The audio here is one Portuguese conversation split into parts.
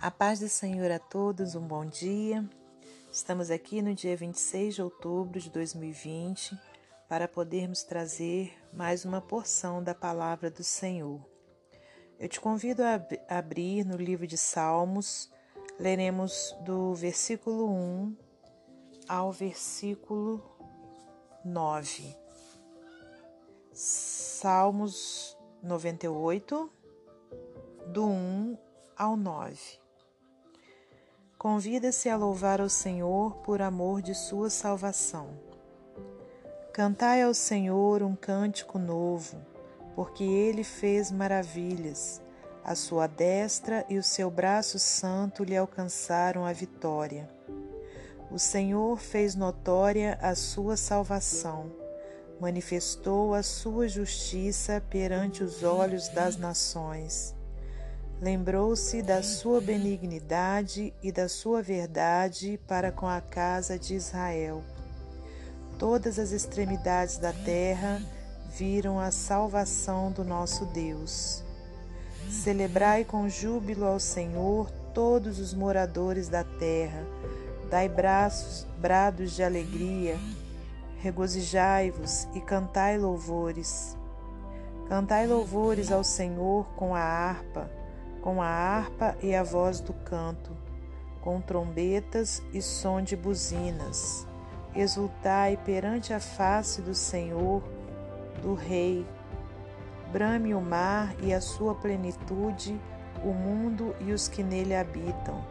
A paz do Senhor a todos, um bom dia. Estamos aqui no dia 26 de outubro de 2020 para podermos trazer mais uma porção da palavra do Senhor. Eu te convido a abrir no livro de Salmos, leremos do versículo 1 ao versículo 9. Salmos 98, do 1 ao 9. Convida-se a louvar ao Senhor por amor de sua salvação. Cantai ao Senhor um cântico novo, porque Ele fez maravilhas. A sua destra e o seu braço santo lhe alcançaram a vitória. O Senhor fez notória a sua salvação. Manifestou a sua justiça perante os olhos das nações. Lembrou-se da sua benignidade e da sua verdade para com a casa de Israel. Todas as extremidades da terra viram a salvação do nosso Deus. Celebrai com júbilo ao Senhor todos os moradores da terra. Dai brados de alegria, regozijai-vos e cantai louvores. Cantai louvores ao Senhor com a harpa e a voz do canto, com trombetas e som de buzinas. Exultai perante a face do Senhor, do Rei. Brame o mar e a sua plenitude, o mundo e os que nele habitam.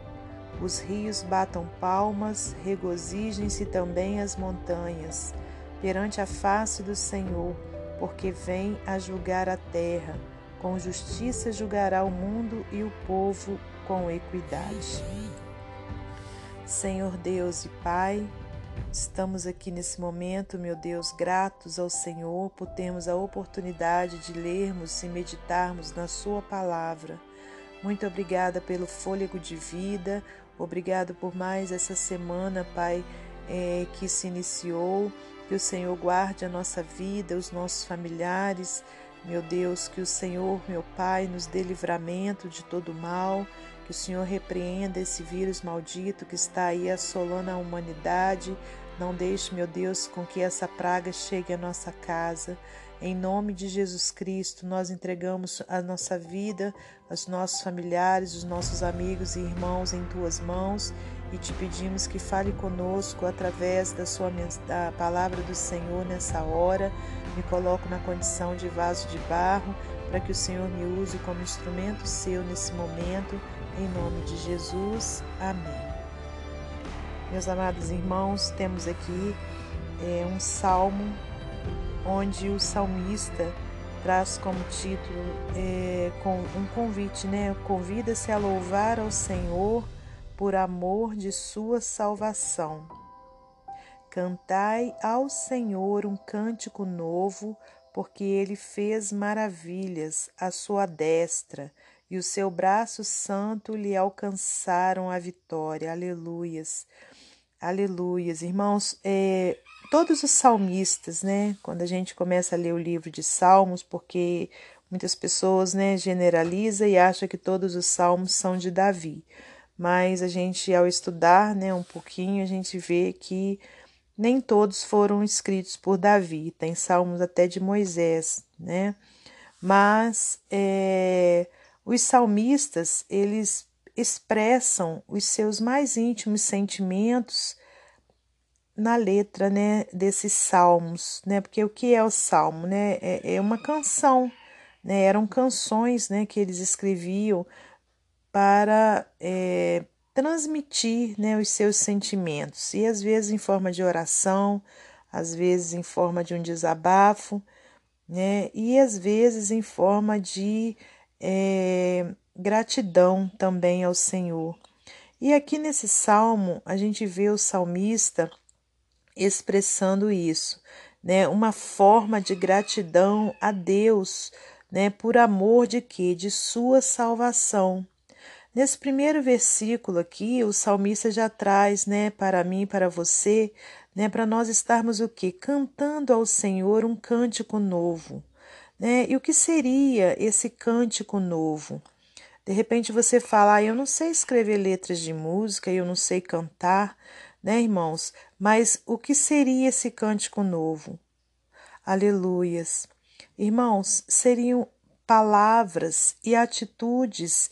Os rios batam palmas, regozijem-se também as montanhas, perante a face do Senhor, porque vem a julgar a terra. Com justiça julgará o mundo e o povo com equidade. Senhor Deus e Pai, estamos aqui nesse momento, meu Deus, gratos ao Senhor por termos a oportunidade de lermos e meditarmos na Sua palavra. Muito obrigada pelo fôlego de vida, obrigado por mais essa semana, Pai, que se iniciou. Que o Senhor guarde a nossa vida, os nossos familiares, meu Deus, que o Senhor, meu Pai, nos dê livramento de todo mal, que o Senhor repreenda esse vírus maldito que está aí assolando a humanidade. Não deixe, meu Deus, com que essa praga chegue à nossa casa. Em nome de Jesus Cristo, nós entregamos a nossa vida, os nossos familiares, os nossos amigos e irmãos em Tuas mãos e te pedimos que fale conosco através da palavra do Senhor nessa hora. Me coloco na condição de vaso de barro para que o Senhor me use como instrumento seu nesse momento. Em nome de Jesus. Amém. Meus amados irmãos, temos aqui um salmo onde o salmista traz como título um convite, né? Convida-se a louvar ao Senhor por amor de sua salvação. Cantai ao Senhor um cântico novo, porque Ele fez maravilhas à sua destra, e o seu braço santo lhe alcançaram a vitória. Aleluias, aleluias. Irmãos, todos os salmistas, né? Quando a gente começa a ler o livro de Salmos, porque muitas pessoas, né, generaliza e acha que todos os salmos são de Davi. Mas a gente, ao estudar, né, um pouquinho, a gente vê que nem todos foram escritos por Davi. Tem salmos até de Moisés, né? Mas os salmistas, eles expressam os seus mais íntimos sentimentos na letra, né, desses salmos, né? Porque o que é o salmo, né? É uma canção, né? Eram canções, né, que eles escreviam para transmitir, né, os seus sentimentos, e às vezes em forma de oração, às vezes em forma de um desabafo, né, e às vezes em forma de gratidão também ao Senhor. E aqui nesse salmo a gente vê o salmista expressando isso, né, uma forma de gratidão a Deus, né, por amor de quê? De sua salvação. Nesse primeiro versículo aqui, o salmista já traz, né, para mim, para você, né, para nós estarmos o quê? Cantando ao Senhor um cântico novo, né? E o que seria esse cântico novo? De repente você fala, eu não sei escrever letras de música, eu não sei cantar, né, irmãos? Mas o que seria esse cântico novo? Aleluias! Irmãos, seriam palavras e atitudes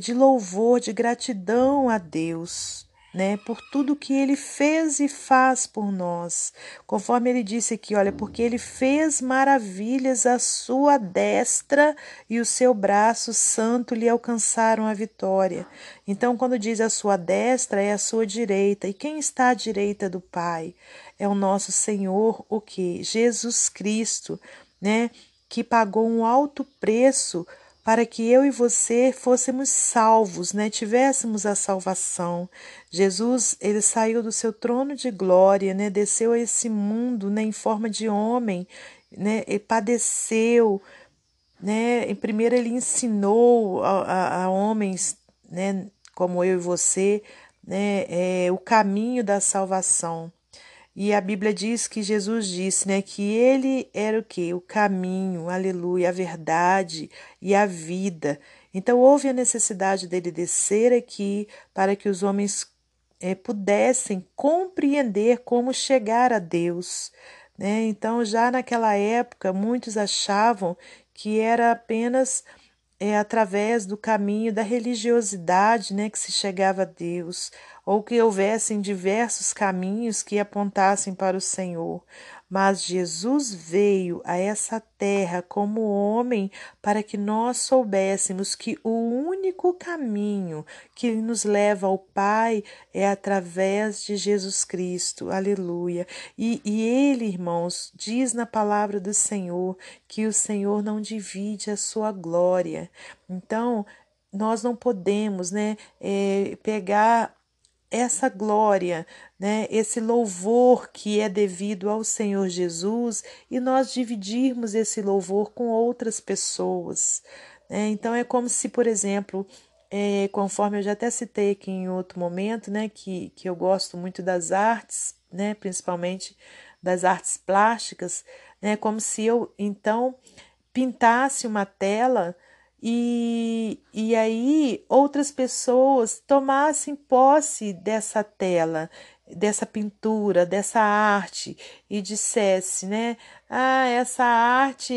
de louvor, de gratidão a Deus, né, por tudo que Ele fez e faz por nós. Conforme Ele disse aqui, olha, porque Ele fez maravilhas à sua destra e o seu braço santo lhe alcançaram a vitória. Então, quando diz a sua destra, é a sua direita. E quem está à direita do Pai? É o nosso Senhor, o quê? Jesus Cristo, né, que pagou um alto preço para que eu e você fôssemos salvos, né? Tivéssemos a salvação. Jesus, ele saiu do seu trono de glória, né? Desceu a esse mundo, né? Em forma de homem, né? Ele padeceu, né? Primeiro ele ensinou a homens, né? Como eu e você, né? O caminho da salvação. E a Bíblia diz que Jesus disse, né, que ele era o quê? O caminho, aleluia, a verdade e a vida. Então, houve a necessidade dele descer aqui para que os homens pudessem compreender como chegar a Deus, né? Então, já naquela época, muitos achavam que era apenas através do caminho da religiosidade, né, que se chegava a Deus, ou que houvessem diversos caminhos que apontassem para o Senhor. Mas Jesus veio a essa terra como homem para que nós soubéssemos que o único caminho que nos leva ao Pai é através de Jesus Cristo, aleluia. E Ele, irmãos, diz na palavra do Senhor que o Senhor não divide a sua glória. Então, nós não podemos, né, pegar essa glória, né, esse louvor que é devido ao Senhor Jesus e nós dividirmos esse louvor com outras pessoas, né? Então é como se, por exemplo, conforme eu já até citei aqui em outro momento, né, que eu gosto muito das artes, né, principalmente das artes plásticas, né, como se eu então pintasse uma tela e aí outras pessoas tomassem posse dessa tela, dessa pintura, dessa arte e dissesse, né, essa arte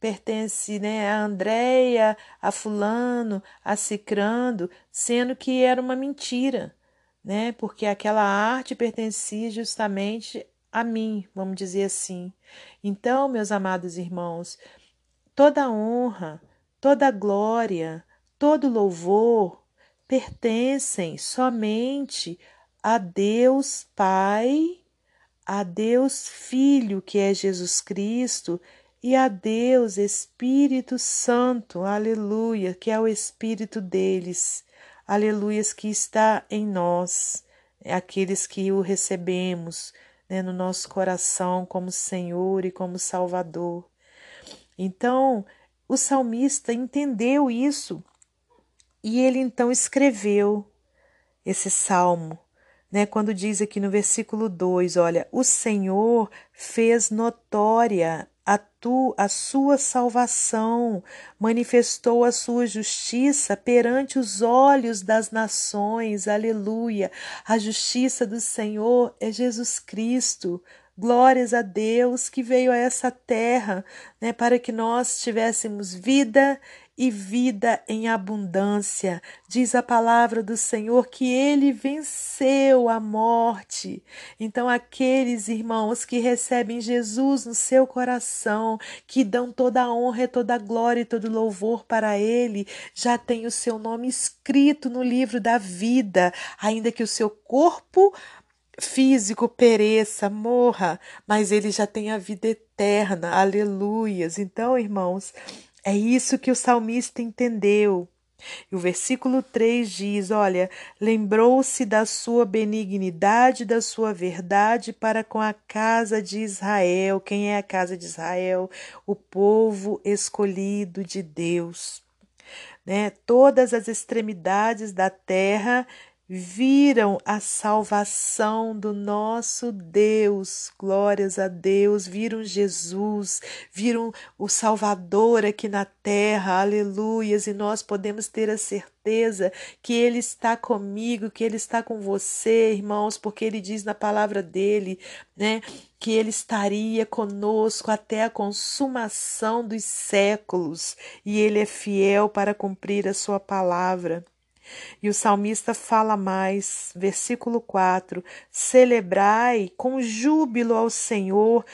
pertence, né, a Andréia, a fulano, a cicrando, sendo que era uma mentira, né, porque aquela arte pertencia justamente a mim, vamos dizer assim. Então, meus amados irmãos, toda honra, toda glória, todo louvor pertencem somente a Deus Pai, a Deus Filho, que é Jesus Cristo, e a Deus Espírito Santo, aleluia, que é o Espírito deles, aleluias, que está em nós, aqueles que o recebemos, né, no nosso coração como Senhor e como Salvador. Então, o salmista entendeu isso e ele então escreveu esse salmo, né? Quando diz aqui no versículo 2, olha, o Senhor fez notória a sua salvação, manifestou a sua justiça perante os olhos das nações, aleluia. A justiça do Senhor é Jesus Cristo. Glórias a Deus que veio a essa terra, né, para que nós tivéssemos vida e vida em abundância. Diz a palavra do Senhor que Ele venceu a morte. Então, aqueles irmãos que recebem Jesus no seu coração, que dão toda a honra, toda a glória e todo louvor para Ele, já tem o seu nome escrito no livro da vida, ainda que o seu corpo físico pereça, morra, mas ele já tem a vida eterna, aleluias. Então, irmãos, é isso que o salmista entendeu. E o versículo 3 diz, olha, lembrou-se da sua benignidade, da sua verdade para com a casa de Israel. Quem é a casa de Israel? O povo escolhido de Deus, né? Todas as extremidades da terra viram a salvação do nosso Deus, glórias a Deus, viram Jesus, viram o Salvador aqui na terra, aleluias, e nós podemos ter a certeza que Ele está comigo, que Ele está com você, irmãos, porque Ele diz na palavra dEle, né, que Ele estaria conosco até a consumação dos séculos, e Ele é fiel para cumprir a sua palavra. E o salmista fala mais, versículo 4, celebrai com júbilo ao Senhor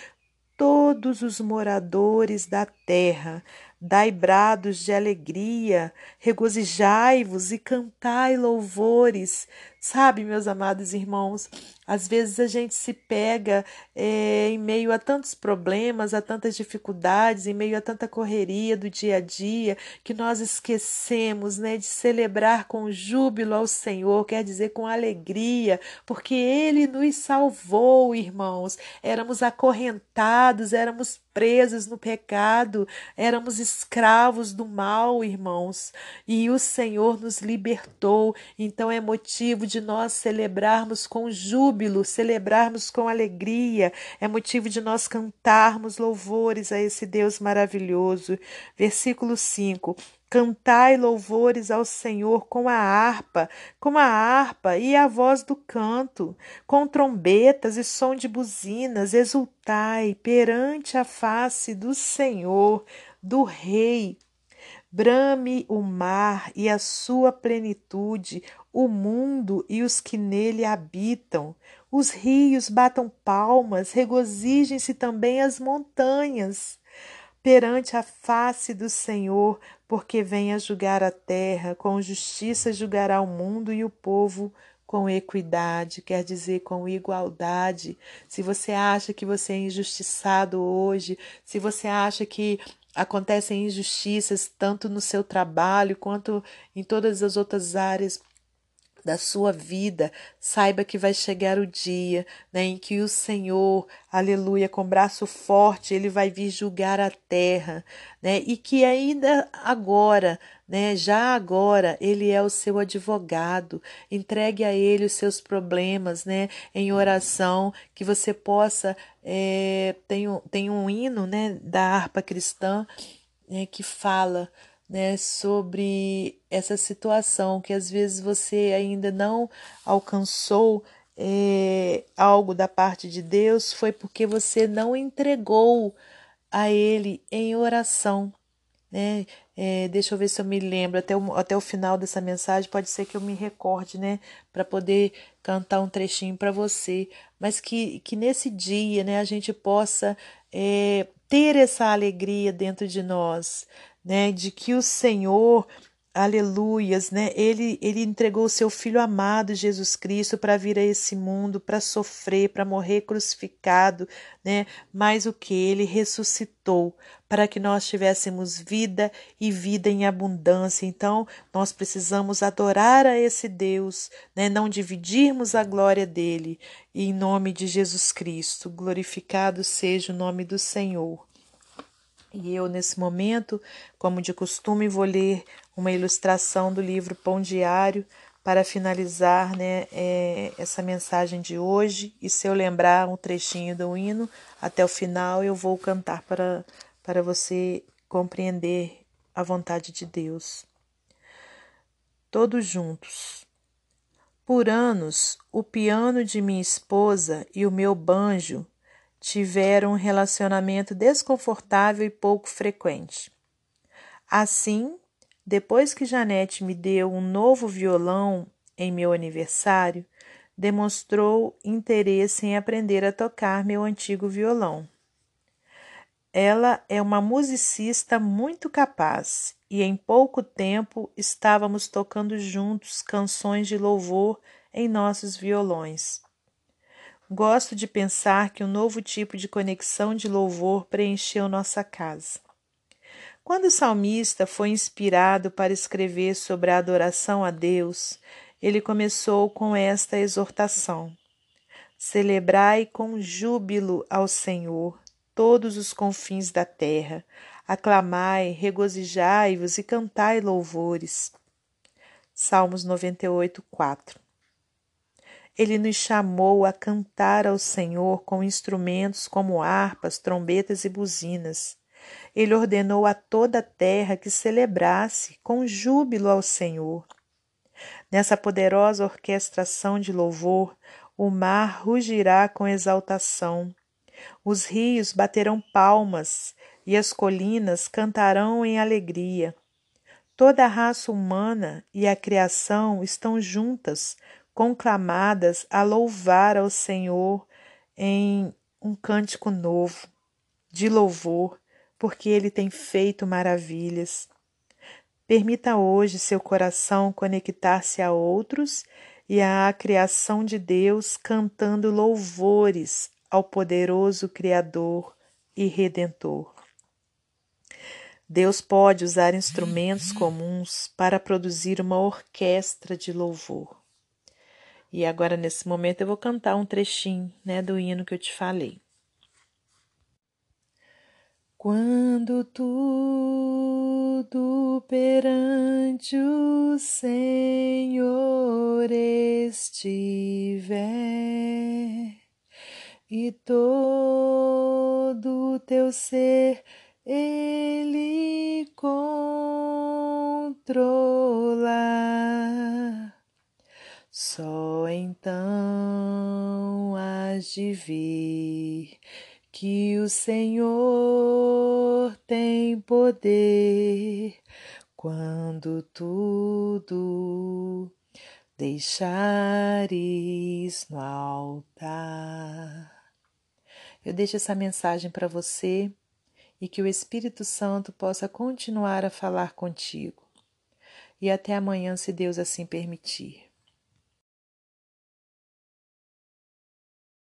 todos os moradores da terra, dai brados de alegria, regozijai-vos e cantai louvores. Sabe, meus amados irmãos, às vezes a gente se pega em meio a tantos problemas, a tantas dificuldades, em meio a tanta correria do dia a dia, que nós esquecemos, né, de celebrar com júbilo ao Senhor, quer dizer, com alegria, porque Ele nos salvou, irmãos. Éramos acorrentados, éramos presos no pecado, éramos escravos do mal, irmãos, e o Senhor nos libertou. Então é motivo de nós celebrarmos com júbilo, celebrarmos com alegria, é motivo de nós cantarmos louvores a esse Deus maravilhoso. Versículo 5, cantai louvores ao Senhor com a harpa e a voz do canto, com trombetas e som de buzinas, exultai perante a face do Senhor, do Rei. Brame o mar e a sua plenitude, o mundo e os que nele habitam. Os rios batam palmas, regozijem-se também as montanhas perante a face do Senhor, porque vem a julgar a terra, com justiça julgará o mundo e o povo com equidade, quer dizer, com igualdade. Se você acha que você é injustiçado hoje, se você acha que acontecem injustiças tanto no seu trabalho quanto em todas as outras áreas da sua vida, saiba que vai chegar o dia, né, em que o Senhor, aleluia, com braço forte, Ele vai vir julgar a terra, né, e que ainda agora, né, já agora, Ele é o seu advogado. Entregue a Ele os seus problemas, né, em oração, que você possa, tem um hino, né, da Harpa Cristã, né, que fala, né, sobre essa situação, que às vezes você ainda não alcançou algo da parte de Deus, foi porque você não entregou a Ele em oração, né? Deixa eu ver se eu me lembro, até o final dessa mensagem, pode ser que eu me recorde, né, para poder cantar um trechinho para você, mas que nesse dia, né, a gente possa ter essa alegria dentro de nós, né, de que o Senhor, aleluias, né, ele entregou o seu Filho amado, Jesus Cristo, para vir a esse mundo, para sofrer, para morrer crucificado, né, mas o que? Ele ressuscitou para que nós tivéssemos vida e vida em abundância. Então, nós precisamos adorar a esse Deus, né, não dividirmos a glória dele, em nome de Jesus Cristo. Glorificado seja o nome do Senhor. E eu, nesse momento, como de costume, vou ler uma ilustração do livro Pão Diário para finalizar, né, essa mensagem de hoje. E se eu lembrar um trechinho do hino, até o final eu vou cantar para você compreender a vontade de Deus. Todos juntos. Por anos, o piano de minha esposa e o meu banjo tiveram um relacionamento desconfortável e pouco frequente. Assim, depois que Janete me deu um novo violão em meu aniversário, demonstrou interesse em aprender a tocar meu antigo violão. Ela é uma musicista muito capaz e em pouco tempo estávamos tocando juntos canções de louvor em nossos violões. Gosto de pensar que um novo tipo de conexão de louvor preencheu nossa casa. Quando o salmista foi inspirado para escrever sobre a adoração a Deus, ele começou com esta exortação: celebrai com júbilo ao Senhor todos os confins da terra, aclamai, regozijai-vos e cantai louvores. Salmos 98, 4. Ele nos chamou a cantar ao Senhor com instrumentos como harpas, trombetas e buzinas. Ele ordenou a toda a terra que celebrasse com júbilo ao Senhor. Nessa poderosa orquestração de louvor, o mar rugirá com exaltação. Os rios baterão palmas e as colinas cantarão em alegria. Toda a raça humana e a criação estão juntas, conclamadas a louvar ao Senhor em um cântico novo, de louvor, porque Ele tem feito maravilhas. Permita hoje seu coração conectar-se a outros e à criação de Deus, cantando louvores ao poderoso Criador e Redentor. Deus pode usar instrumentos comuns para produzir uma orquestra de louvor. E agora, nesse momento, eu vou cantar um trechinho, do hino que eu te falei. Quando tudo perante o Senhor estiver e todo o teu ser Ele controlar, só então hás de ver que o Senhor tem poder. Quando tudo deixares no altar. Eu deixo essa mensagem para você e que o Espírito Santo possa continuar a falar contigo. E até amanhã, se Deus assim permitir.